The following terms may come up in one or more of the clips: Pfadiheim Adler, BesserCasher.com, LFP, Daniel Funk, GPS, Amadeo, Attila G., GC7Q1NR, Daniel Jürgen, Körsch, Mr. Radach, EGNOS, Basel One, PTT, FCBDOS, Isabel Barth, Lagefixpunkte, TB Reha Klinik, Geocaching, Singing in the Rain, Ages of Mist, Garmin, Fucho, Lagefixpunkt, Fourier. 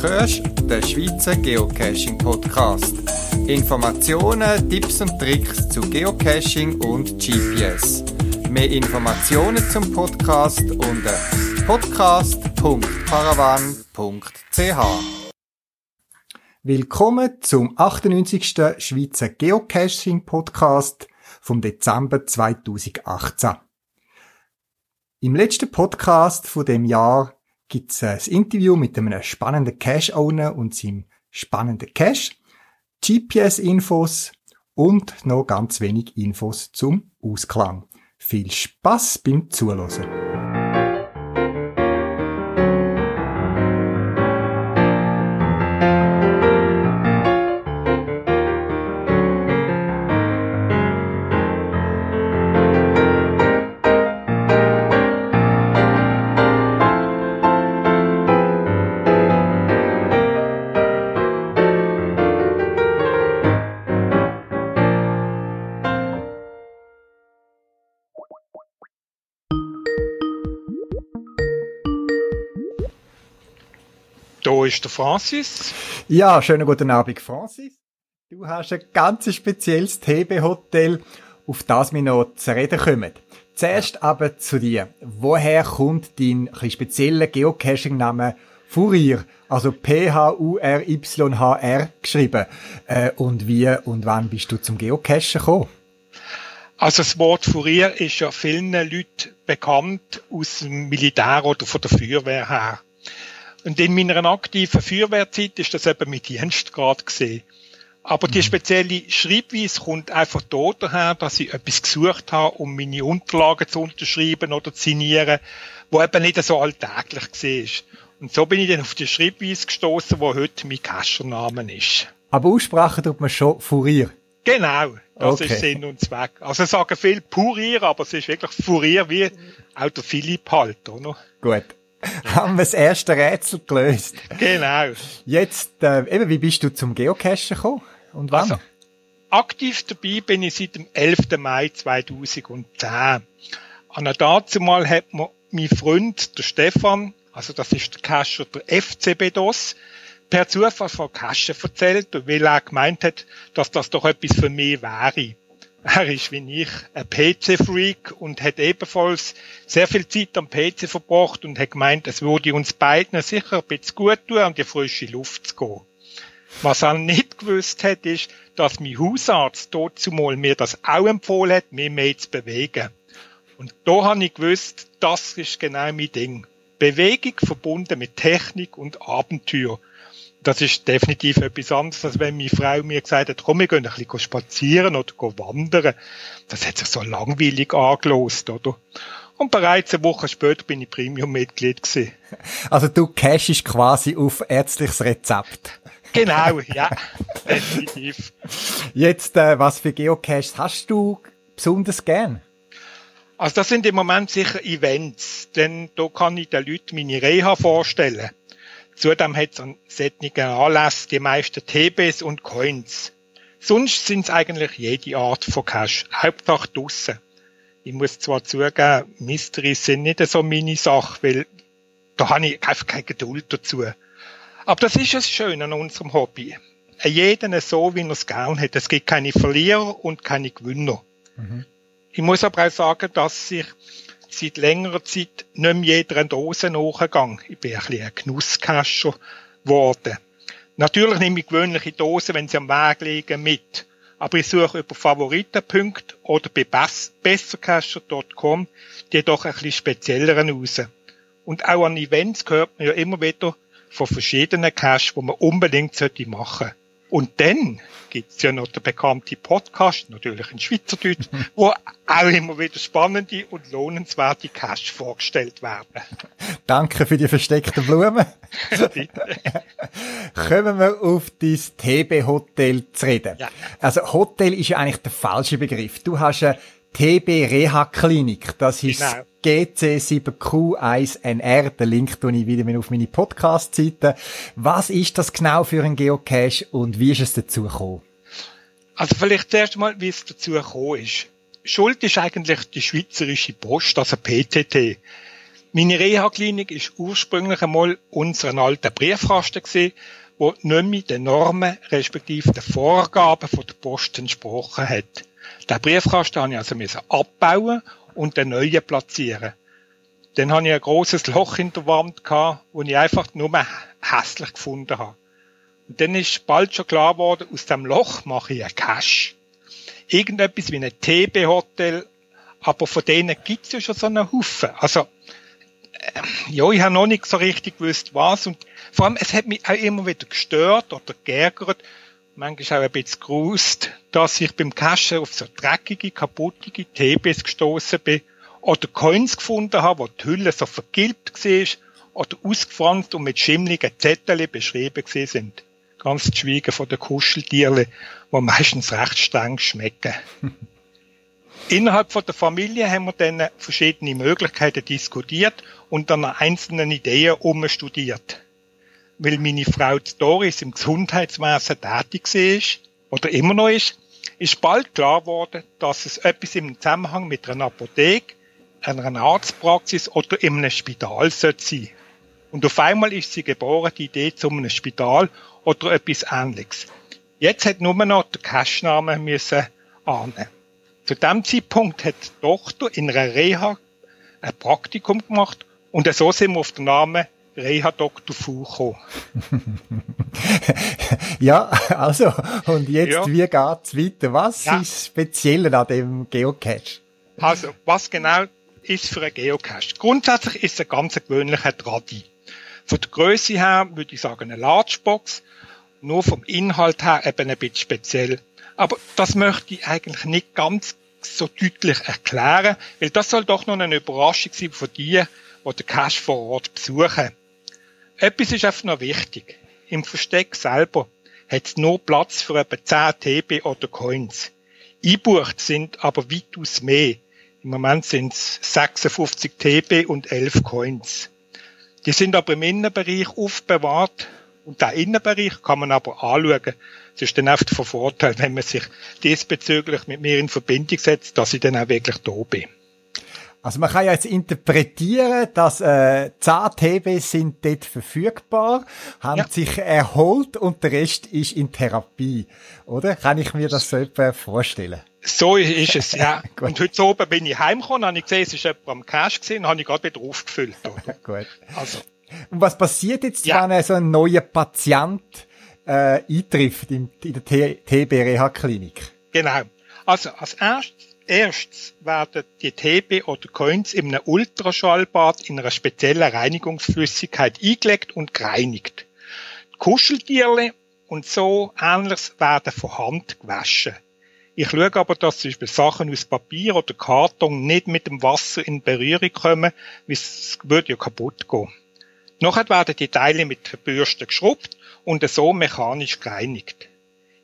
Körsch, der Schweizer Geocaching-Podcast. Informationen, Tipps und Tricks zu Geocaching und GPS. Mehr Informationen zum Podcast unter podcast.paravan.ch. Willkommen zum 98. Schweizer Geocaching-Podcast vom Dezember 2018. Im letzten Podcast von dem Jahr gibt es ein Interview mit einem spannenden Cache-Owner und seinem spannenden Cache, GPS-Infos und noch ganz wenig Infos zum Ausklang. Viel Spass beim Zuhören! Da ist der Francis. Ja, schönen guten Abend, Francis. Du hast ein ganz spezielles TB-Hotel, auf das wir noch zu reden kommen. Zuerst aber zu dir. Woher kommt dein spezieller Geocaching-Name Fourier, also P-H-U-R-Y-H-R geschrieben? Und wie und wann bist du zum Geocachen gekommen? Also das Wort Fourier ist ja vielen Leuten bekannt aus dem Militär oder von der Feuerwehr her. Und in meiner aktiven Feuerwehrzeit ist das eben mein Dienstgrad gewesen. Aber die spezielle Schreibweise kommt einfach daher, dass ich etwas gesucht habe, um meine Unterlagen zu unterschreiben oder zu signieren, wo eben nicht so alltäglich gewesen ist. Und so bin ich dann auf die Schreibweise gestoßen, wo heute mein Cacher-Name ist. Aber aussprechen tut man schon Fourier. Genau, das ist Sinn und Zweck. Also sagen viele Fourier, aber es ist wirklich Fourier wie auch der Philipp halt, oder? Gut. Haben wir das erste Rätsel gelöst. Genau. Jetzt, eben, wie bist du zum Geocachen gekommen? Und wann? Also, aktiv dabei bin ich seit dem 11. Mai 2010. Und dazu mal hat mir mein Freund, der Stefan, also das ist der Cacher der FCBDOS, per Zufall von Cachen erzählt, weil er gemeint hat, dass das doch etwas für mich wäre. Er ist wie ich ein PC-Freak und hat ebenfalls sehr viel Zeit am PC verbracht und hat gemeint, es würde uns beiden sicher ein bisschen gut tun, an die frische Luft zu gehen. Was er nicht gewusst hat, ist, dass mein Hausarzt dort zumal mir das auch empfohlen hat, mich mehr zu bewegen. Und da habe ich gewusst, das ist genau mein Ding. Bewegung verbunden mit Technik und Abenteuer. Das ist definitiv etwas anderes, als wenn meine Frau mir gesagt hat, komm, wir gehen ein bisschen spazieren oder wandern. Das hat sich so langweilig angelost, oder? Und bereits eine Woche später bin ich Premium-Mitglied gewesen. Also du cashest quasi auf ärztliches Rezept. Genau, ja, definitiv. Jetzt, was für Geocaches hast du besonders gern? Also das sind im Moment sicher Events, denn da kann ich den Leuten meine Reha vorstellen. Zudem hat es an solchen Anlässen die meisten TBs und Coins. Sonst sind es eigentlich jede Art von Cash, Hauptsache draussen. Ich muss zwar zugeben, Mysteries sind nicht so meine Sache, weil da habe ich einfach keine Geduld dazu. Aber das ist das Schöne an unserem Hobby. Jeden so, wie er es gern hat. Es gibt keine Verlierer und keine Gewinner. Mhm. Ich muss aber auch sagen, dass ich seit längerer Zeit nicht mehr jeder Dose nachgegangen. Ich bin ein bisschen ein Genusscacher geworden. Natürlich nehme ich gewöhnliche Dosen, wenn sie am Weg liegen, mit. Aber ich suche über Favoritenpunkte oder bei BesserCasher.com die doch ein bisschen spezielleren raus. Und auch an Events hört man ja immer wieder von verschiedenen Caches, die man unbedingt machen sollte. Und dann gibt's ja noch den bekannten Podcast, natürlich in Schweizerdeutsch, wo auch immer wieder spannende und lohnenswerte Cash vorgestellt werden. Danke für die versteckten Blumen. Kommen wir auf dein TB-Hotel zu reden. Ja. Also Hotel ist ja eigentlich der falsche Begriff. Du hast eine TB Reha Klinik, das ist genau. GC7Q1NR, den Link tue ich wieder auf meine Podcast-Seite. Was ist das genau für ein Geocache und wie ist es dazu gekommen? Also vielleicht zuerst mal, wie es dazu gekommen ist. Schuld ist eigentlich die Schweizerische Post, also PTT. Meine Reha Klinik ist ursprünglich einmal unseren alten Briefkasten gewesen, wo nicht mehr den Normen respektive den Vorgaben von der Post entsprochen hat. Den Briefkasten habe ich also abbauen und den neuen platzieren. Dann hatte ich ein grosses Loch in der Wand, das ich einfach nur hässlich gefunden habe. Und dann ist bald schon klar geworden, aus diesem Loch mache ich einen Cache. Irgendetwas wie ein TB-Hotel, aber von denen gibt es ja schon so einen Haufen. Also, ja, ich habe noch nicht so richtig gewusst, was. Und vor allem, es hat mich auch immer wieder gestört oder geärgert, manchmal auch ein bisschen gerust, dass ich beim Cachen auf so dreckige, kaputtige TBs gestossen bin oder Coins gefunden habe, wo die Hülle so vergilbt war oder ausgefranst und mit schimmligen Zetteln beschrieben sind. Ganz zu schweigen von den Kuscheltierchen, die meistens recht streng schmecken. Innerhalb von der Familie haben wir dann verschiedene Möglichkeiten diskutiert und an einzelnen Ideen herumstudiert. Weil meine Frau Doris im Gesundheitswesen tätig war oder immer noch ist bald klar geworden, dass es etwas im Zusammenhang mit einer Apotheke, einer Arztpraxis oder in einem Spital sein sollte. Und auf einmal ist sie geboren, die Idee zu einem Spital oder etwas Ähnliches. Jetzt hat nur noch der Cache-Name müssen ahnen. Zu dem Zeitpunkt hat die Tochter in einer Reha ein Praktikum gemacht und so sind wir auf den Namen Reha Dr. Fucho. Ja, also, und jetzt, ja. Wie geht's weiter? Was ist speziell an dem Geocache? Also, was genau ist für ein Geocache? Grundsätzlich ist es ein ganz gewöhnlicher Tradi. Von der Grösse her würde ich sagen eine Largebox, nur vom Inhalt her eben ein bisschen speziell. Aber das möchte ich eigentlich nicht ganz so deutlich erklären, weil das soll doch noch eine Überraschung sein von die, die den Cache vor Ort besuchen. Etwas ist einfach noch wichtig. Im Versteck selber hat es nur Platz für etwa 10 TB oder Coins. Eingebucht sind aber weitaus mehr. Im Moment sind es 56 TB und 11 Coins. Die sind aber im Innenbereich aufbewahrt. Und den Innenbereich kann man aber anschauen. Es ist dann oft von Vorteil, wenn man sich diesbezüglich mit mir in Verbindung setzt, dass ich dann auch wirklich da bin. Also man kann ja jetzt interpretieren, dass 10 TB sind dort verfügbar, haben sich erholt und der Rest ist in Therapie. Oder? Kann ich mir das so etwa vorstellen? So ist es, ja. Und heute oben bin ich heimgekommen, habe ich gesehen, es ist jemand am Cache gewesen, habe ich gerade wieder aufgefüllt. Oder? Gut. Also. Und was passiert jetzt, wenn so ein neuer Patient eintrifft in der TB Reha Klinik? Genau. Also als erstes werden die TB oder Coins in einem Ultraschallbad in einer speziellen Reinigungsflüssigkeit eingelegt und gereinigt. Die Kuscheltierle und so Ähnliches werden von Hand gewaschen. Ich schaue aber, dass zum Beispiel Sachen aus Papier oder Karton nicht mit dem Wasser in Berührung kommen, weil es würde ja kaputt gehen. Nachher werden die Teile mit der Bürste geschrubbt und so mechanisch gereinigt.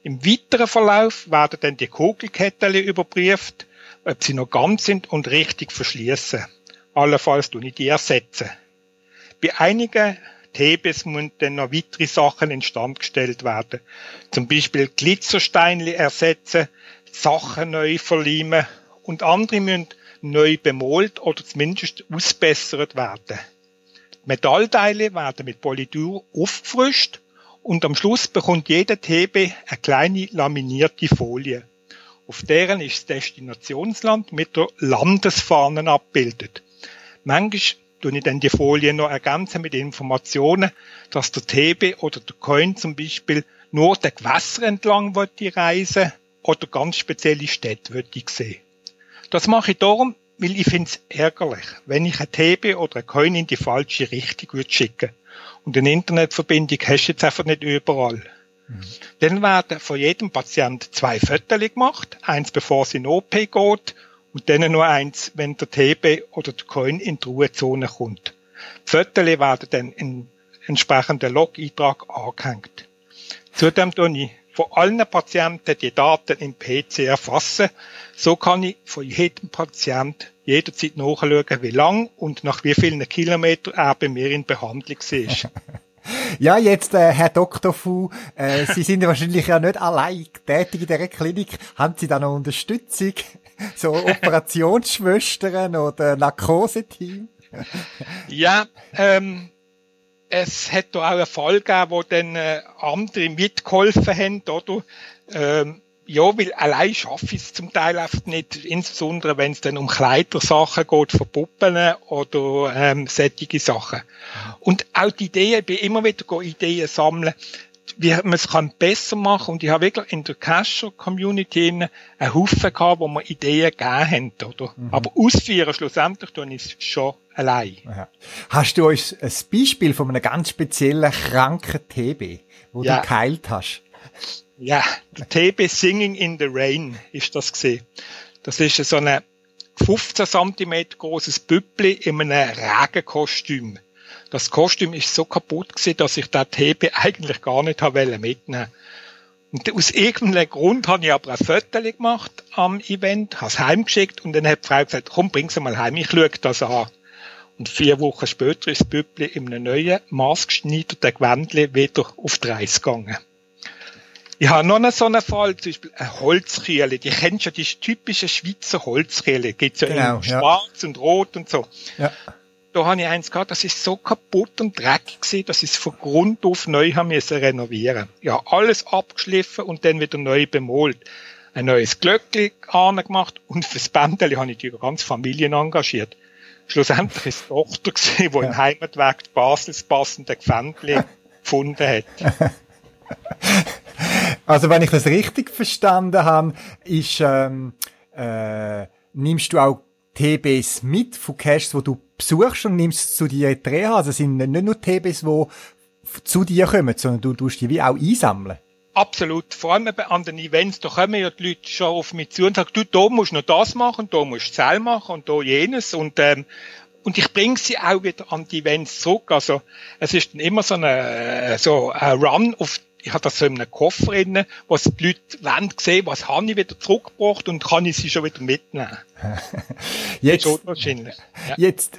Im weiteren Verlauf werden dann die Kugelketten überprüft, ob sie noch ganz sind und richtig verschliessen. Allenfalls tue ich die ersetzen. Bei einigen TBs müssen dann noch weitere Sachen instand gestellt werden. Zum Beispiel Glitzersteinchen ersetzen, Sachen neu verleimen und andere müssen neu bemalt oder zumindest ausbessert werden. Metallteile werden mit Politur aufgefrischt und am Schluss bekommt jeder TB eine kleine laminierte Folie. Auf deren ist das Destinationsland mit der Landesfahne abgebildet. Manchmal ergänze ich dann die Folie noch mit Informationen, dass der TB oder der Coin zum Beispiel nur den Gewässer entlang reisen oder ganz spezielle Städte sehen. Das mache ich darum, weil ich finde es ärgerlich, wenn ich ein TB oder ein Coin in die falsche Richtung schicken würde. Und eine Internetverbindung hast du jetzt einfach nicht überall. Mhm. Dann werden von jedem Patienten 2 Fotos gemacht, eins bevor es in OP geht und dann nur eins, wenn der TB oder der Coin in die Ruhezone kommt. Die Fotos werden dann in entsprechenden Log-Eintrag angehängt. Zudem tue ich von allen Patienten die Daten im PC erfassen. So kann ich von jedem Patienten jederzeit nachschauen, wie lang und nach wie vielen Kilometern er bei mir in Behandlung ist. Ja, jetzt, Herr Dr. Fu, Sie sind wahrscheinlich ja nicht allein tätig in dieser Klinik. Haben Sie da noch Unterstützung? So Operationsschwestern oder Narkoseteam? Ja, es hat da auch einen Fall gegeben, wo dann andere mitgeholfen haben, oder? Ja, weil allein schaffe ich es zum Teil oft nicht, insbesondere wenn es dann um Kleidersachen geht, von Puppen oder solche Sachen. Und auch die Ideen, ich bin immer wieder Ideen sammeln, wie man es kann besser machen kann. Und ich habe wirklich in der Casher-Community einen Haufen gehabt, wo wir Ideen gegeben haben, oder? Mhm. Aber ausführen schlussendlich tun ist schon allein. Aha. Hast du uns ein Beispiel von einem ganz speziellen kranken TB, wo du geheilt hast? Ja, der TB Singing in the Rain ist das gesehen. Das ist so ein 15 cm großes Büppli in einem Regenkostüm. Das Kostüm ist so kaputt gewesen, dass ich den TB eigentlich gar nicht mitnehmen wollte. Und aus irgendeinem Grund habe ich aber ein Foto gemacht am Event, habe es heimgeschickt und dann hat die Frau gesagt, komm, bring es mal heim, ich schaue das an. Und 4 Wochen später ist das Büppli in einem neuen, maßgeschneiderten Gewändchen wieder auf die Reise gegangen. Ich habe noch so einen Fall, zum Beispiel eine Holzkühle. Die kennst ja, die typischen Schweizer Holzkühle. Gibt's ja genau, in schwarz und rot und so. Ja. Da habe ich eins gehabt, das ist so kaputt und dreckig gewesen, dass ich es von Grund auf neu haben müssen renovieren. Ja, alles abgeschliffen und dann wieder neu bemalt. Ein neues Glöckchen angemacht und fürs Bändeli habe ich die ganze Familie engagiert. Schlussendlich ist die Tochter gewesen, die im Heimatweg die Basels passende Gefändli gefunden hat. Also wenn ich das richtig verstanden habe, ist, nimmst du auch TBs mit von Caches, die du besuchst und nimmst es zu dir in die Reha? Also es sind nicht nur TBs, die zu dir kommen, sondern du tust die wie auch einsammeln. Absolut. Vor allem an den Events, da kommen ja die Leute schon auf mich zu und sagen, du, da musst du noch das machen, da musst du das machen und da jenes und ich bringe sie auch wieder an die Events zurück. Also es ist dann immer so ein Run auf. Ich habe das so in einem Koffer drin, wo die Leute wollen sehen, was habe ich wieder zurückgebracht und kann ich sie schon wieder mitnehmen. Jetzt,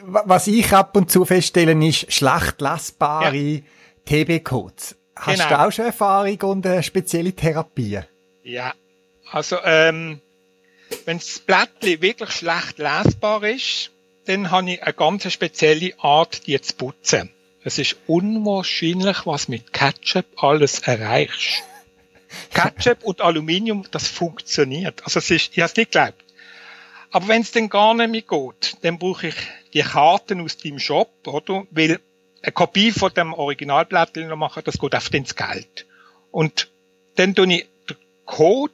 was ich ab und zu feststellen, ist schlecht lesbare TB-Codes. Hast du auch schon Erfahrung und eine spezielle Therapie? Ja, also wenn das Blättchen wirklich schlecht lesbar ist, dann habe ich eine ganz spezielle Art, die zu putzen. Es ist unwahrscheinlich, was mit Ketchup alles erreichst. Ketchup und Aluminium, das funktioniert. Also es ist, ich habe es nicht geglaubt. Aber wenn es dann gar nicht mehr geht, dann brauche ich die Karten aus deinem Shop, oder? Weil eine Kopie von dem Originalblättchen noch machen, das geht oft ins Geld. Und dann tue ich den Code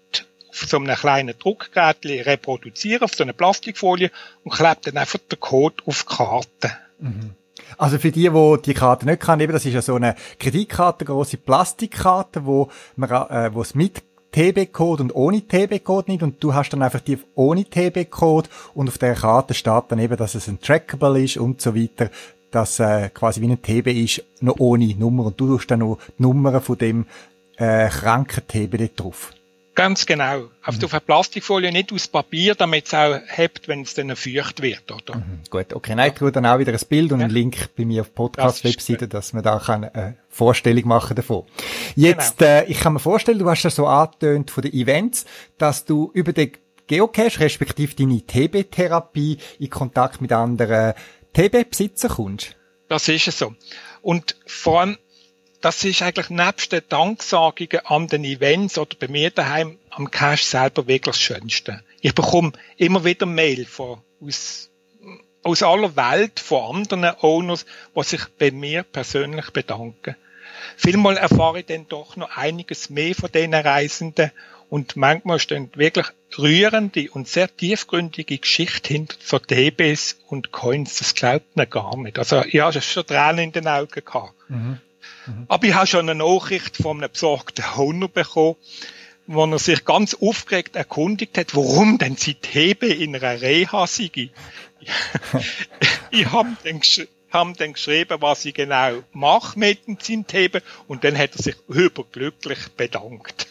auf so einem kleinen Druckgerät reproduzieren, auf so einer Plastikfolie und klebe dann einfach den Code auf die Karte. Mhm. Also für die Karte nicht kann, eben, das ist ja so eine Kreditkarte, grosse Plastikkarte, wo es mit TB-Code und ohne TB-Code nimmt und du hast dann einfach die ohne TB-Code und auf der Karte steht dann eben, dass es ein Trackable ist und so weiter, dass quasi wie ein TB ist, noch ohne Nummer und du tust dann noch die Nummern von dem kranken TB dort drauf. Ganz genau. Auf eine Plastikfolie, nicht aus Papier, damit es auch hebt, wenn es dann feucht wird, oder? Mhm, gut, okay. Nein, ich tue dann auch wieder ein Bild und einen Link bei mir auf Podcast-Webseite, dass man da eine Vorstellung machen davon. Jetzt, ich kann mir vorstellen, du hast ja so angetönt von den Events, dass du über den Geocache, respektive deine TB-Therapie, in Kontakt mit anderen TB-Besitzern kommst. Das ist es so. Und vor allem, das ist eigentlich nebst den Danksagungen an den Events oder bei mir daheim am Cache selber wirklich das Schönste. Ich bekomme immer wieder Mail aus aller Welt von anderen Owners, die sich bei mir persönlich bedanken. Vielmal erfahre ich dann doch noch einiges mehr von diesen Reisenden und manchmal stehen wirklich rührende und sehr tiefgründige Geschichten hinter so TBs und Coins. Das glaubt man gar nicht. Also ich habe schon Tränen in den Augen gehabt. Mhm. Mhm. Aber ich habe schon eine Nachricht von einem besorgten Hunter bekommen, wo er sich ganz aufgeregt erkundigt hat, warum denn sie TB in einer Reha sei. Ich habe dann geschrieben, was ich genau mache mit seinem TB und dann hat er sich überglücklich bedankt.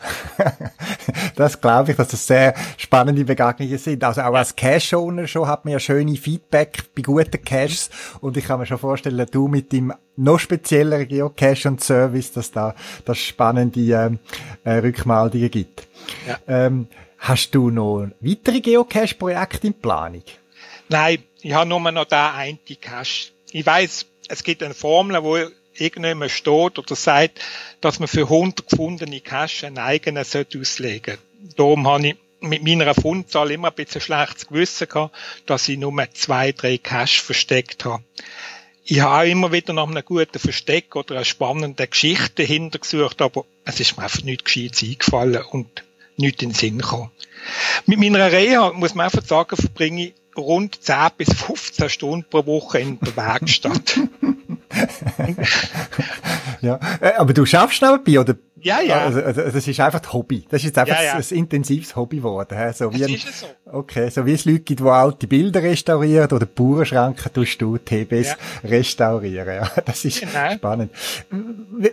Das glaube ich, dass das sehr spannende Begegnungen sind. Also auch als Cash-Owner schon hat man ja schöne Feedback bei guten Caches und ich kann mir schon vorstellen, du mit deinem noch spezielleren Geocache und Service, dass da das spannende Rückmeldungen gibt. Ja. Hast du noch weitere Geocache-Projekte in Planung? Nein, ich habe nur noch da einen Cache. Ich weiss, es gibt eine Formel, wo irgendjemand steht oder sagt, dass man für 100 gefundene Cache einen eigenen auslegen sollte. Darum habe ich mit meiner Fundzahl immer ein bisschen schlechtes Gewissen gehabt, dass ich nur 2-3 Cache versteckt habe. Ich habe auch immer wieder nach einem guten Versteck oder einer spannenden Geschichte dahinter gesucht, aber es ist mir einfach nichts Gescheites eingefallen und nichts in den Sinn gekommen. Mit meiner Reha, muss man einfach sagen, verbringe ich rund 10 bis 15 Stunden pro Woche in der Werkstatt. Ja, aber du schaffst nebenbei, oder? Ja, ja. Also, das ist einfach Hobby. Das ist jetzt einfach ein intensives Hobby geworden. So wie ist so. Okay, so wie es Leute gibt, die alte Bilder restaurieren oder Bauernschranken tust du TBs restaurieren. Ja, das ist spannend.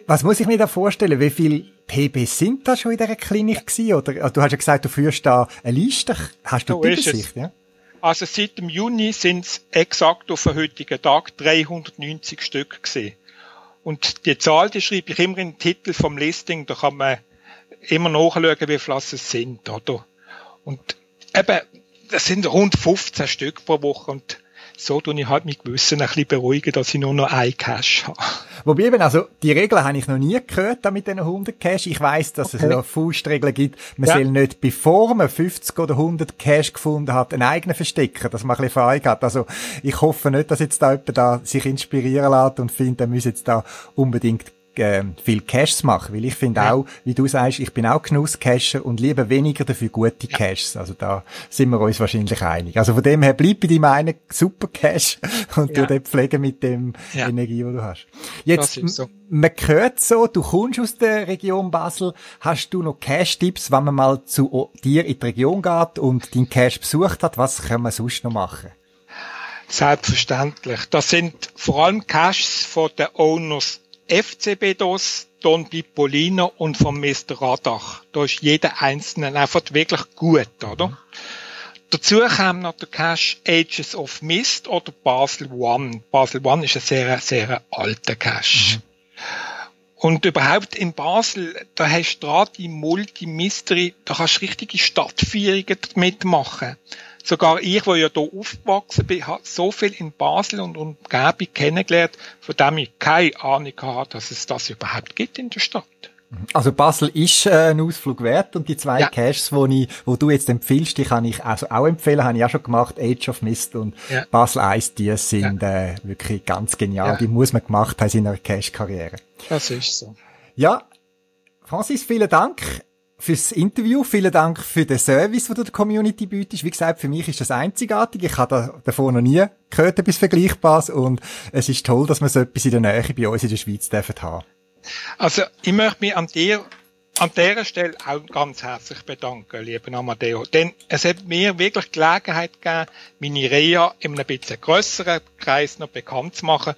Was muss ich mir da vorstellen? Wie viele TBs sind da schon in dieser Klinik gewesen? Oder, also du hast ja gesagt, du führst da eine Liste. Hast du die Übersicht? Ja? Also seit dem Juni sind es exakt auf den heutigen Tag 390 Stück gewesen. Und die Zahl, die schreibe ich immer in den Titel vom Listing, da kann man immer nachschauen, wie viele es sind, oder? Und eben, das sind rund 15 Stück pro Woche und so tue ich halt mein Gewissen ein bisschen beruhigen, dass ich nur noch einen Cache habe. Wobei eben, also, die Regeln habe ich noch nie gehört, da mit diesen 100 Cache. Ich weiss, dass es so Faustregeln gibt. Man soll nicht, bevor man 50 oder 100 Cache gefunden hat, einen eigenen verstecken, dass man ein bisschen Freude hat. Also, ich hoffe nicht, dass jetzt da jemand da sich inspirieren lässt und findet, er muss jetzt da unbedingt viel Caches machen, weil ich finde auch, wie du sagst, ich bin auch Genuss-Cacher und lieber weniger dafür gute Caches. Also da sind wir uns wahrscheinlich einig. Also von dem her bleib bei deinem einen super Cache und du den pflegen mit dem Energie, die du hast. Jetzt, so. Man hört so, du kommst aus der Region Basel. Hast du noch Cache-Tipps, wenn man mal zu dir in die Region geht und deinen Cache besucht hat? Was können wir sonst noch machen? Selbstverständlich. Das sind vor allem Caches von den Owners FCBDOS, Don Bipolino und von Mr. Radach. Da ist jeder einzelne einfach wirklich gut, oder? Dazu kam noch der Cache Ages of Mist oder Basel One. Basel One ist ein sehr, sehr alter Cache. Und überhaupt in Basel, da hast du gerade die Multi-Mystery, da kannst du richtige Stadtführungen mitmachen. Sogar ich, der ja hier aufgewachsen bin, habe so viel in Basel und Umgebung kennengelernt, von dem ich keine Ahnung hatte, dass es das überhaupt gibt in der Stadt. Also Basel ist ein Ausflug wert und die zwei Caches, wo du jetzt empfiehlst, die kann ich also auch empfehlen, habe ich auch schon gemacht, Age of Mist und Basel 1, die sind wirklich ganz genial, die muss man gemacht haben in einer Cache-Karriere. Das ist so. Ja, Francis, vielen Dank fürs Interview, vielen Dank für den Service, den du der Community bietest. Wie gesagt, für mich ist das einzigartig. Ich habe davon noch nie gehört, etwas Vergleichbares. Und es ist toll, dass wir so etwas in der Nähe bei uns in der Schweiz haben. Also, ich möchte mich an dieser Stelle auch ganz herzlich bedanken, lieber Amadeo. Denn es hat mir wirklich Gelegenheit gegeben, meine Reha in einem bisschen grösseren Kreis noch bekannt zu machen.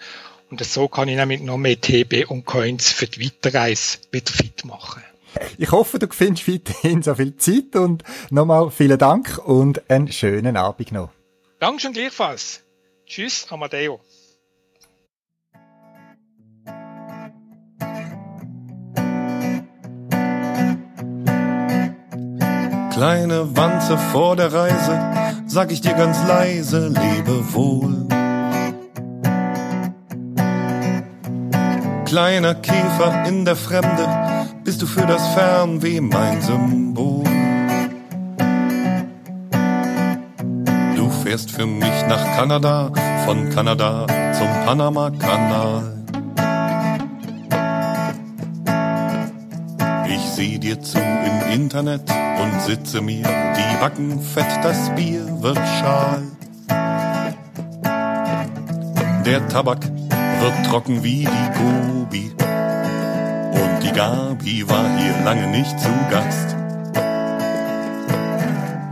Und so kann ich damit noch mehr TB und Coins für die Weiterreise wieder fit machen. Ich hoffe, du findest weiterhin so viel Zeit und nochmal vielen Dank und einen schönen Abend noch. Dankeschön gleichfalls. Tschüss, Amadeo. Kleine Wanze vor der Reise, sag ich dir ganz leise, lebe wohl. Kleiner Käfer in der Fremde, bist du für das Fernweh mein Symbol? Du fährst für mich nach Kanada, von Kanada zum Panamakanal. Ich seh dir zu im Internet und sitze mir die Backen fett, das Bier wird schal. Der Tabak wird trocken wie die Gobi. Die Gabi war hier lange nicht zu Gast.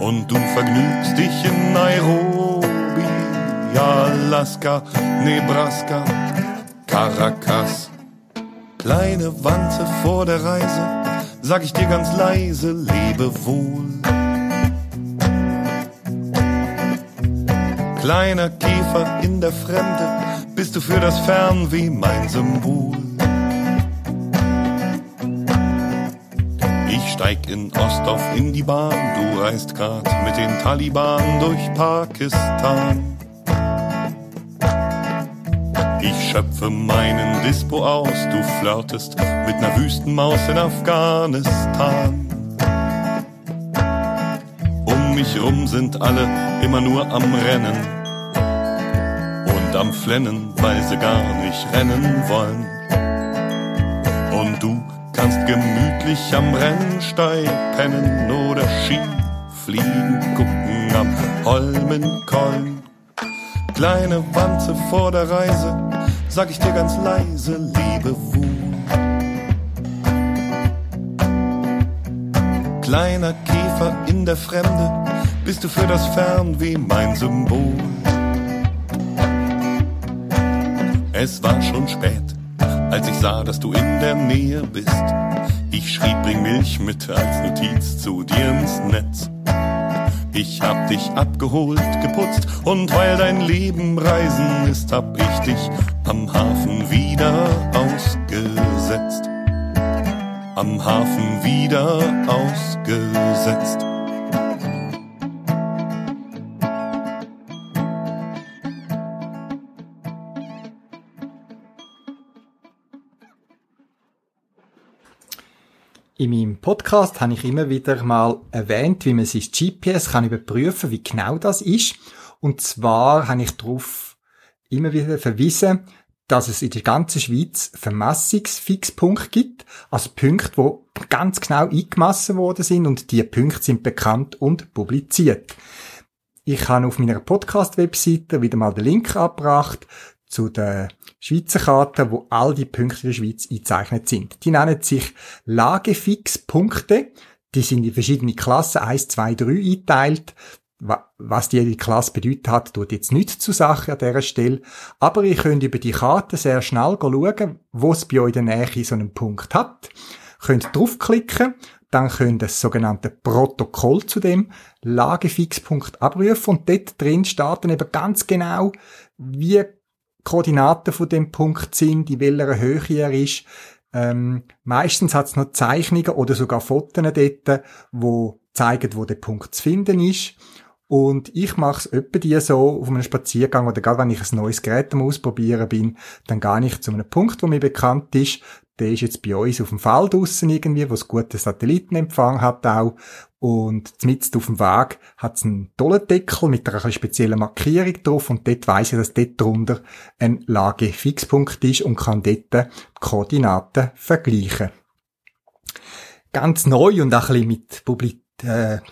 Und du vergnügst dich in Nairobi, Alaska, Nebraska, Caracas. Kleine Wanze vor der Reise, sag ich dir ganz leise, lebe wohl. Kleiner Käfer in der Fremde, bist du für das Fernweh mein Symbol. Ich steig in Ostdorf in die Bahn, du reist grad mit den Taliban durch Pakistan. Ich schöpfe meinen Dispo aus, du flirtest mit einer Wüstenmaus in Afghanistan. Um mich rum sind alle immer nur am Rennen und am Flennen, weil sie gar nicht rennen wollen. Und du kannst gemütlich am Rennsteig pennen oder Ski fliegen, gucken am Holmenkollen. Kleine Wanze vor der Reise, sag ich dir ganz leise, liebe Wu. Kleiner Käfer in der Fremde, bist du für das Fernweh mein Symbol. Es war schon spät, als ich sah, dass du in der Nähe bist. Ich schrieb, bring Milch mit als Notiz zu dir ins Netz. Ich hab dich abgeholt, geputzt und weil dein Leben Reisen ist, hab ich dich am Hafen wieder ausgesetzt. Am Hafen wieder ausgesetzt. In meinem Podcast habe ich immer wieder mal erwähnt, wie man sein GPS kann überprüfen, wie genau das ist. Und zwar habe ich darauf immer wieder verwiesen, dass es in der ganzen Schweiz Vermessungsfixpunkte gibt, also Punkte, wo ganz genau eingemessen worden sind und diese Punkte sind bekannt und publiziert. Ich habe auf meiner Podcast-Webseite wieder mal den Link abgebracht zu den Schweizer Karten, wo all die Punkte in der Schweiz eingezeichnet sind. Die nennen sich Lagefixpunkte. Die sind in verschiedene Klassen 1, 2, 3 eingeteilt. Was jede Klasse bedeutet hat, tut jetzt nichts zur Sache an dieser Stelle. Aber ihr könnt über die Karte sehr schnell schauen, wo es bei euch in der Nähe so einen Punkt hat. Ihr könnt draufklicken, dann könnt ihr das sogenannte Protokoll zu dem Lagefixpunkt abrufen und dort drin steht dann eben ganz genau, wie Koordinaten von dem Punkt sind, in welcher Höhe er ist. Meistens hat es noch Zeichnungen oder sogar Fotos dort, die zeigen, wo der Punkt zu finden ist. Und ich mache es etwa die so auf einem Spaziergang oder gerade wenn ich ein neues Gerät am Ausprobieren bin, dann gehe ich zu einem Punkt, der mir bekannt ist. Der ist jetzt bei uns auf dem Feld draussen irgendwie, wo es guten Satellitenempfang hat auch. Und mitten auf dem Weg hat es einen Tollendeckel mit einer speziellen Markierung drauf und dort weiss ich, dass dort drunter ein Lagefixpunkt ist und kann dort die Koordinaten vergleichen. Ganz neu und auch ein bisschen mit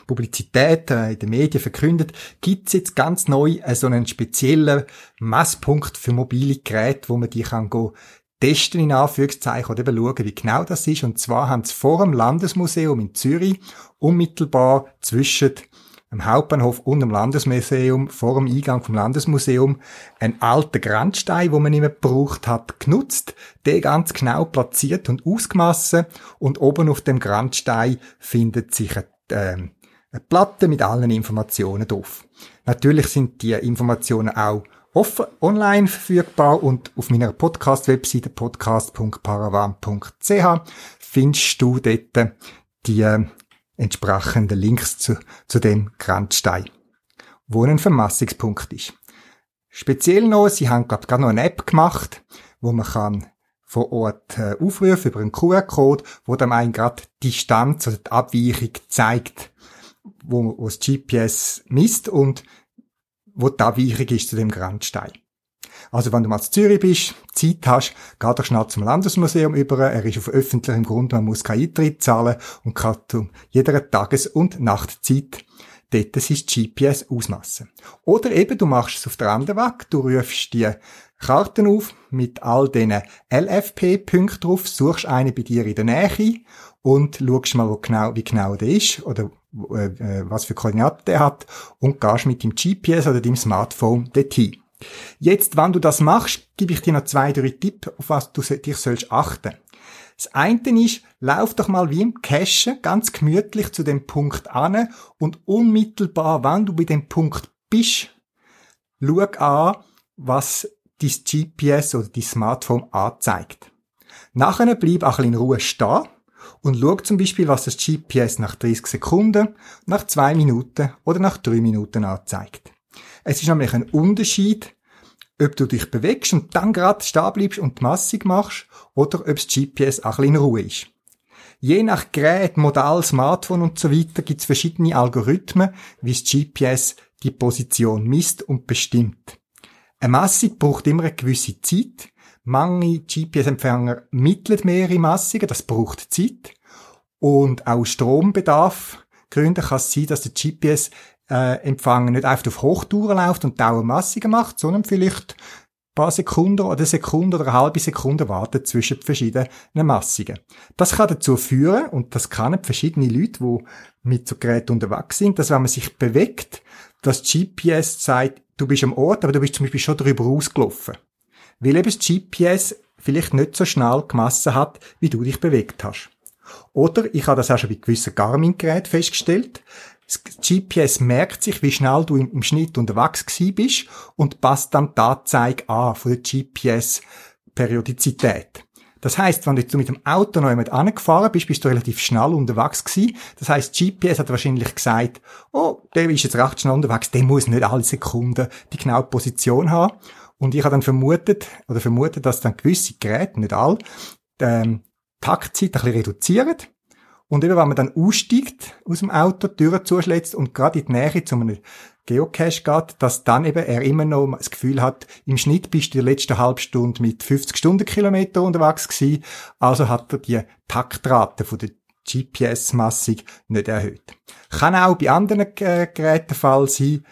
Publizität in den Medien verkündet, gibt's jetzt ganz neu so einen speziellen Messpunkt für mobile Geräte, wo man die kann testen in Anführungszeichen oder eben schauen, wie genau das ist. Und zwar haben sie vor dem Landesmuseum in Zürich unmittelbar zwischen dem Hauptbahnhof und dem Landesmuseum, vor dem Eingang vom Landesmuseum, einen alten Grenzstein, den man nicht mehr gebraucht hat, genutzt, den ganz genau platziert und ausgemessen. Und oben auf dem Grenzstein findet sich eine Platte mit allen Informationen drauf. Natürlich sind die Informationen auch offen online verfügbar und auf meiner Podcast-Webseite podcast.paravan.ch findest du dort die entsprechenden Links zu dem Grenzstein, wo ein Vermassungspunkt ist. Speziell noch, sie haben gerade noch eine App gemacht, wo man kann vor Ort aufrufen über einen QR-Code, wo dann einem gerade die Distanz oder die Abweichung zeigt, wo das GPS misst und wo die Abweichung ist zu dem Grenzstein. Also wenn du mal in Zürich bist, Zeit hast, geh doch schnell zum Landesmuseum über. Er ist auf öffentlichem Grund, man muss keinen Eintritt zahlen und kann zu jeder Tages- und Nachtzeit dort sein GPS ausmessen. Oder eben, du machst es auf der anderen Weg, du rufst die Karten auf mit all diesen LFP-Punkten drauf, suchst eine bei dir in der Nähe und schaust mal, wie genau der ist oder was für Koordinaten der hat und gehst mit dem GPS oder dem Smartphone dorthin. Jetzt, wenn du das machst, gebe ich dir noch 2, 3 Tipps, auf was du dich sollst achten. Das eine ist, lauf doch mal wie im Cachen ganz gemütlich zu dem Punkt an und unmittelbar, wenn du bei dem Punkt bist, schau an, was dein GPS oder dein Smartphone anzeigt. Nachher bleib auch ein bisschen in Ruhe stehen und schau zum Beispiel, was das GPS nach 30 Sekunden, nach 2 Minuten oder nach 3 Minuten anzeigt. Es ist nämlich ein Unterschied, ob du dich bewegst und dann gerade stehen bleibst und die Massung machst oder ob das GPS auch ein bisschen in Ruhe ist. Je nach Gerät, Modell, Smartphone und so weiter gibt es verschiedene Algorithmen, wie das GPS die Position misst und bestimmt. Eine Massung braucht immer eine gewisse Zeit. Manche GPS-Empfänger mitteln mehrere Massungen, das braucht Zeit. Und auch Strombedarf Gründen kann es sein, dass der GPS-Empfänger nicht einfach auf Hochtouren läuft und dauernd Massungen macht, sondern vielleicht ein paar Sekunden oder eine Sekunde oder eine halbe Sekunde warten zwischen verschiedenen Massungen. Das kann dazu führen, und das können verschiedene Leute, die mit so Geräten unterwegs sind, dass wenn man sich bewegt, das GPS sagt, du bist am Ort, aber du bist zum Beispiel schon darüber ausgelaufen. Weil eben das GPS vielleicht nicht so schnell gemessen hat, wie du dich bewegt hast. Oder, ich habe das auch schon bei gewissen Garmin-Geräten festgestellt, das GPS merkt sich, wie schnell du im Schnitt unterwegs gewesen bist und passt dann die Anzeige an von der GPS-Periodizität. Das heisst, wenn du mit dem Auto noch jemand angefahren bist, bist du relativ schnell unterwegs gewesen. Das heisst, GPS hat wahrscheinlich gesagt, oh, der ist jetzt recht schnell unterwegs, der muss nicht alle Sekunden die genaue Position haben. Und ich habe dann vermutet, dass dann gewisse Geräte, nicht alle, die Taktzeit ein bisschen reduzieren. Und eben, wenn man dann aussteigt aus dem Auto, die Türen zuschlägt und gerade in die Nähe zu einem Geocache geht, dass dann eben er immer noch das Gefühl hat, im Schnitt bist du in der letzten halben Stunde mit 50 Stundenkilometer unterwegs gewesen, also hat er die Taktrate von der GPS-Massung nicht erhöht. Kann auch bei anderen Geräten der Fall sein,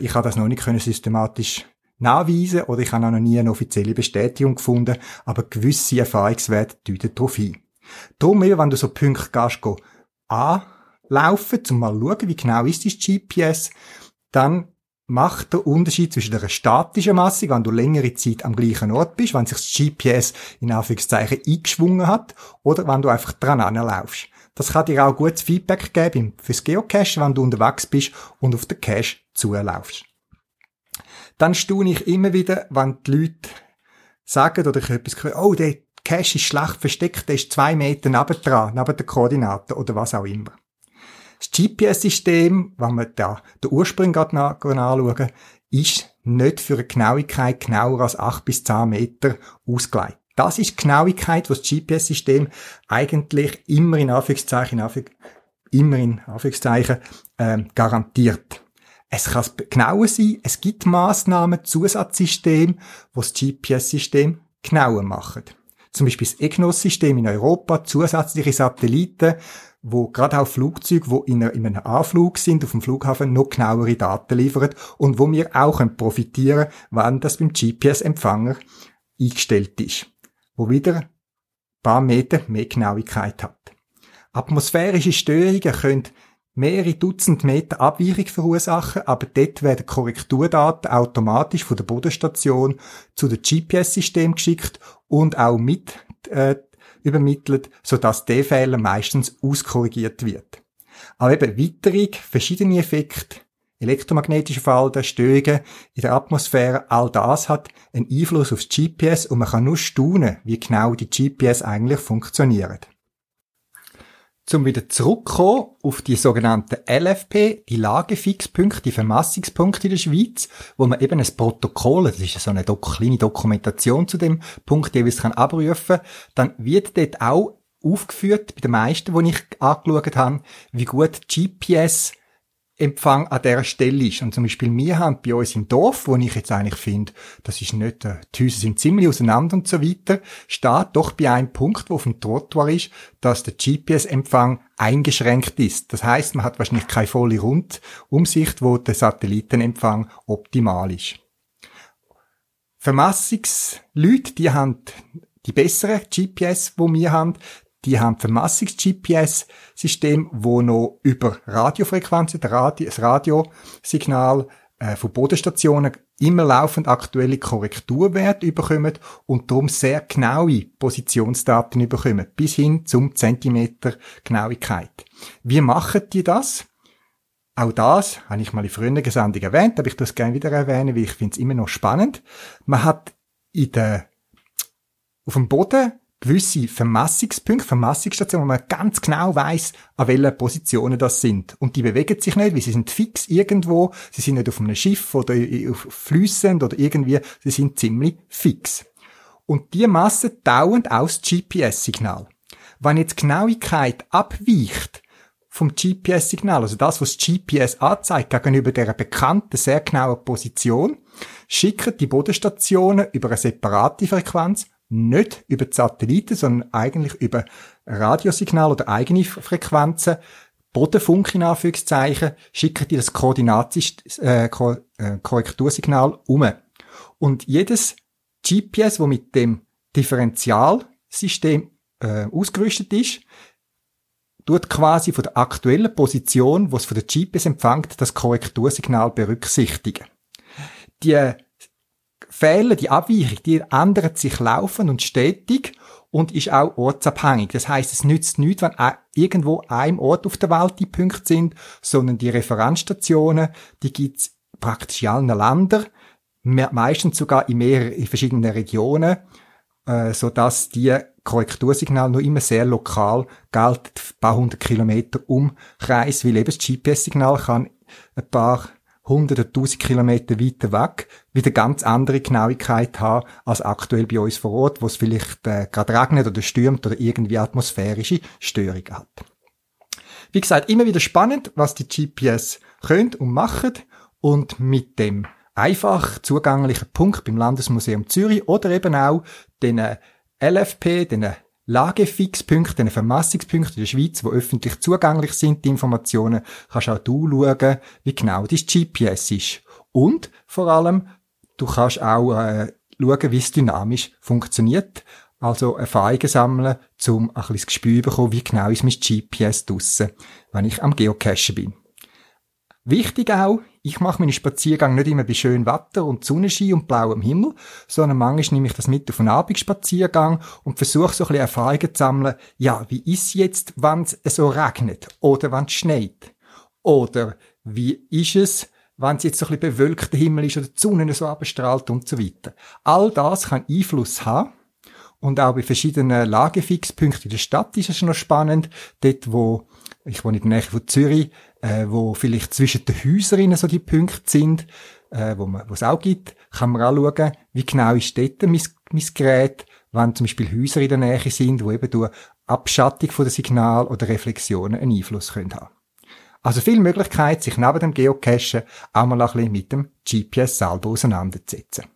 ich habe das noch nicht systematisch nachweisen oder ich habe auch noch nie eine offizielle Bestätigung gefunden, aber gewisse Erfahrungswerte deuten darauf hin. Darum eben, wenn du so Punkte gehst, anlaufen, um mal zu schauen, wie genau ist das GPS, dann macht der Unterschied zwischen einer statischen Massung, wenn du längere Zeit am gleichen Ort bist, wenn sich das GPS in Anführungszeichen eingeschwungen hat, oder wenn du einfach dran anlaufst. Das kann dir auch gutes Feedback geben fürs Geocache, wenn du unterwegs bist und auf den Cache zulaufst. Dann staune ich immer wieder, wenn die Leute sagen, oder ich etwas höre, oh, der Cache ist schlecht versteckt, der ist 2 Meter neben der Koordinate oder was auch immer. Das GPS-System, wenn wir da den Ursprung gerade anschauen, ist nicht für eine Genauigkeit genauer als 8 bis 10 Meter ausgelegt. Das ist die Genauigkeit, was das GPS-System eigentlich immer in Anführungszeichen garantiert. Es kann genauer sein, es gibt Massnahmen, Zusatzsysteme, die das GPS-System genauer machen. Zum Beispiel das EGNOS-System in Europa, zusätzliche Satelliten, wo gerade auch Flugzeuge, die in einem Anflug sind, auf dem Flughafen noch genauere Daten liefern und wo wir auch profitieren können, wenn das beim GPS-Empfänger eingestellt ist, wo wieder ein paar Meter mehr Genauigkeit hat. Atmosphärische Störungen können mehrere Dutzend Meter Abweichung verursachen, aber dort werden Korrekturdaten automatisch von der Bodenstation zu dem GPS-System geschickt und auch übermittelt, sodass der Fehler meistens auskorrigiert wird. Aber eben Witterung, verschiedene Effekte, elektromagnetische Felder, Störungen in der Atmosphäre, all das hat einen Einfluss auf das GPS und man kann nur staunen, wie genau die GPS eigentlich funktionieren. Um wieder zurückzukommen auf die sogenannten LFP, die Lagefixpunkte, die Vermassungspunkte in der Schweiz, wo man eben ein Protokoll, das ist so eine kleine Dokumentation zu dem Punkt, jeweils kann abrufen, dann wird dort auch aufgeführt, bei den meisten, die ich angeschaut habe, wie gut GPS-Empfang an dieser Stelle ist. Und zum Beispiel wir haben bei uns im Dorf, wo ich jetzt eigentlich finde, das ist nicht, die Häuser sind ziemlich auseinander und so weiter, steht doch bei einem Punkt, wo auf dem Trottoir ist, dass der GPS-Empfang eingeschränkt ist. Das heisst, man hat wahrscheinlich keine volle Rundumsicht, wo der Satellitenempfang optimal ist. Vermassungsleute, die haben die besseren GPS, die wir haben, die haben Vermassungs-GPS-System, wo noch über Radiofrequenzen, das Radiosignal von Bodenstationen immer laufend aktuelle Korrekturwerte bekommen und darum sehr genaue Positionsdaten bekommen, bis hin zum Zentimeter Genauigkeit. Wie machen die das? Auch das habe ich mal in früheren Sendungen erwähnt, aber ich das gerne wieder erwähnen, weil ich finde es immer noch spannend. Man hat auf dem Boden gewisse Vermessungspunkte, Vermessungsstationen, wo man ganz genau weiss, an welchen Positionen das sind. Und die bewegen sich nicht, weil sie sind fix irgendwo, sie sind nicht auf einem Schiff oder auf Flüssen oder irgendwie, sie sind ziemlich fix. Und diese Massen dauernd auch das GPS-Signal. Wenn jetzt die Genauigkeit abweicht vom GPS-Signal, also das, was das GPS anzeigt, gegenüber dieser bekannten, sehr genauen Position, schicken die Bodenstationen über eine separate Frequenz, nicht über die Satelliten, sondern eigentlich über Radiosignal oder eigene Frequenzen, Bodenfunk in Anführungszeichen, schicken die das Korrektursignal um. Und jedes GPS, das mit dem Differentialsystem ausgerüstet ist, tut quasi von der aktuellen Position, die es von der GPS empfängt, das Korrektursignal berücksichtigen. Die Fehler, die Abweichung, die ändert sich laufend und stetig und ist auch ortsabhängig. Das heisst, es nützt nichts, wenn irgendwo einem Ort auf der Welt die Punkte sind, sondern die Referenzstationen, die gibt es praktisch in allen Ländern, meistens sogar in verschiedenen Regionen, sodass die Korrektursignal nur immer sehr lokal gelten, ein paar hundert Kilometer Umkreis, weil eben das GPS-Signal kann ein paar hundert oder tausend Kilometer weiter weg wieder ganz andere Genauigkeit haben als aktuell bei uns vor Ort, wo es vielleicht gerade regnet oder stürmt oder irgendwie atmosphärische Störung hat. Wie gesagt, immer wieder spannend, was die GPS können und machen, und mit dem einfach zugänglichen Punkt beim Landesmuseum Zürich oder eben auch den LFP, den Lagefixpunkten, den Vermessungspunkten in der Schweiz, die öffentlich zugänglich sind, die Informationen, kannst auch du schauen, wie genau dein GPS ist. Und vor allem, du kannst auch schauen, wie es dynamisch funktioniert. Also Erfahrungen sammeln, um ein bisschen das Gespür zu bekommen, wie genau ist mein GPS draussen, wenn ich am Geocachen bin. Wichtig auch, ich mache meine Spaziergänge nicht immer bei schönem Wetter und Sonnenschein und blauem Himmel, sondern manchmal nehme ich das mit auf einen Abendspaziergang und versuche so ein bisschen Erfahrungen zu sammeln. Ja, wie ist es jetzt, wenn es so regnet? Oder wenn es schneit? Oder wie ist es, wenn es jetzt so ein bisschen bewölkter Himmel ist oder die Sonne so abstrahlt und so weiter? All das kann Einfluss haben. Und auch bei verschiedenen Lagefixpunkten in der Stadt ist es noch spannend. Dort, wo ich wohne in der Nähe von Zürich, wo vielleicht zwischen den Häusern so die Punkte sind, wo es auch gibt, kann man auch schauen, wie genau ist dort mein Gerät, wenn zum Beispiel Häuser in der Nähe sind, wo eben durch Abschattung von den Signalen oder Reflexionen einen Einfluss können haben. Also viel Möglichkeit, sich neben dem Geocachen auch mal ein bisschen mit dem GPS selber auseinanderzusetzen.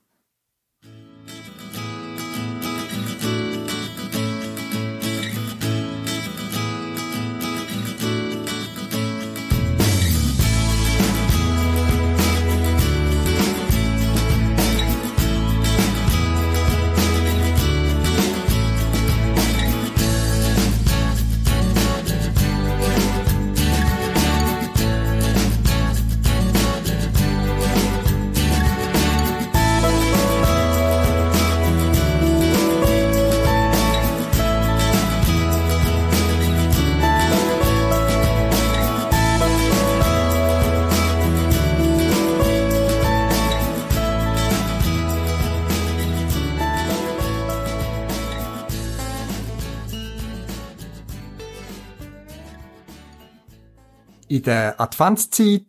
In der Adventszeit,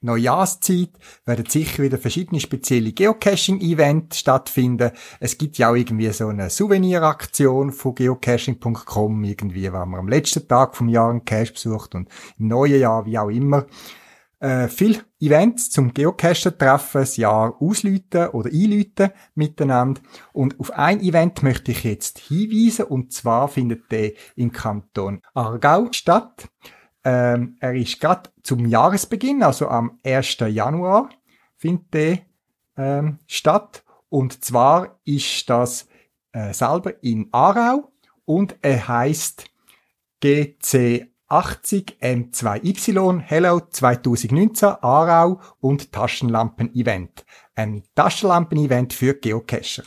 Neujahrszeit werden sicher wieder verschiedene spezielle Geocaching-Events stattfinden. Es gibt ja auch irgendwie so eine Souveniraktion von geocaching.com, irgendwie, wenn man am letzten Tag vom Jahr einen Cache besucht und im neuen Jahr, wie auch immer. Viele Events zum Geocachen treffen, das Jahr ausläuten oder einläuten miteinander. Und auf ein Event möchte ich jetzt hinweisen, und zwar findet der im Kanton Aargau statt. Er ist gerade zum Jahresbeginn, also am 1. Januar, findet der statt. Und zwar ist das selber in Aarau und er heisst GC80M2Y Hello 2019 Aarau und Taschenlampen-Event. Ein Taschenlampen-Event für Geocacher.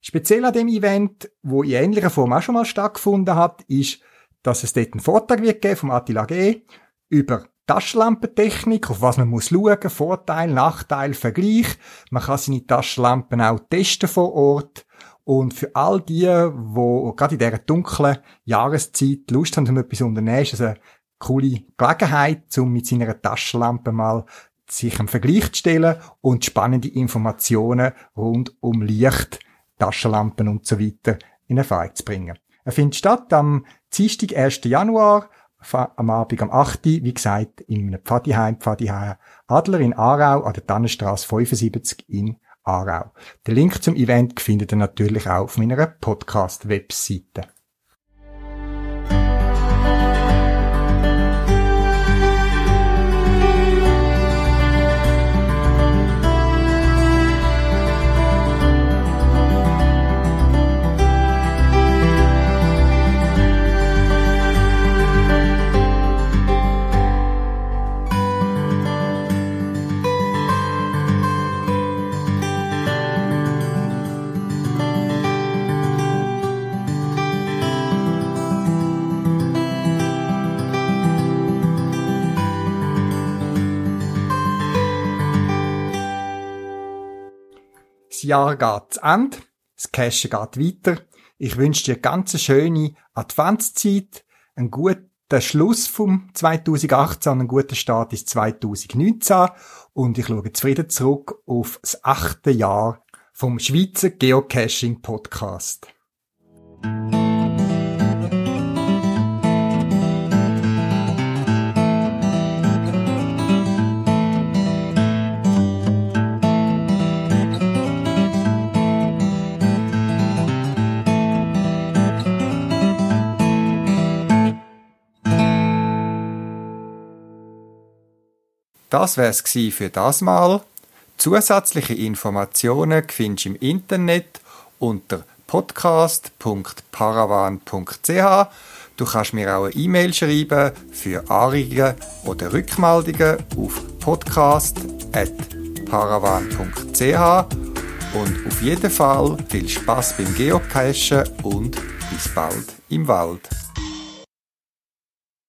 Speziell an dem Event, wo in ähnlicher Form auch schon mal stattgefunden hat, ist, dass es dort einen Vortrag wird geben vom Attila G. über Taschenlampentechnik, auf was man muss schauen, Vorteil, Nachteil, Vergleich. Man kann seine Taschenlampen auch testen vor Ort. Und für all die, die gerade in dieser dunklen Jahreszeit Lust haben, um etwas zu unternehmen, ist es eine coole Gelegenheit, um mit seiner Taschenlampe mal sich einen Vergleich zu stellen und spannende Informationen rund um Licht, Taschenlampen und so weiter in Erfahrung zu bringen. Er findet statt am Dienstag, 1. Januar, am Abend am 8. Wie gesagt, in Pfadiheim, Pfadiheim Adler in Aarau an der Tannenstrasse 75 in Aarau. Den Link zum Event findet ihr natürlich auch auf meiner Podcast-Webseite. Das Jahr geht zu Ende, das Cashen geht weiter. Ich wünsche dir eine ganz schöne Adventszeit, einen guten Schluss vom 2018, einen guten Start ins 2019 und ich schaue zufrieden zurück auf das 8. Jahr vom Schweizer Geocaching Podcast. Das wär's gsi für das Mal. Zusätzliche Informationen findest du im Internet unter podcast.paravan.ch. Du kannst mir auch eine E-Mail schreiben für Anregungen oder Rückmeldungen auf podcast@paravan.ch. Und auf jeden Fall viel Spass beim Geocachen und bis bald im Wald.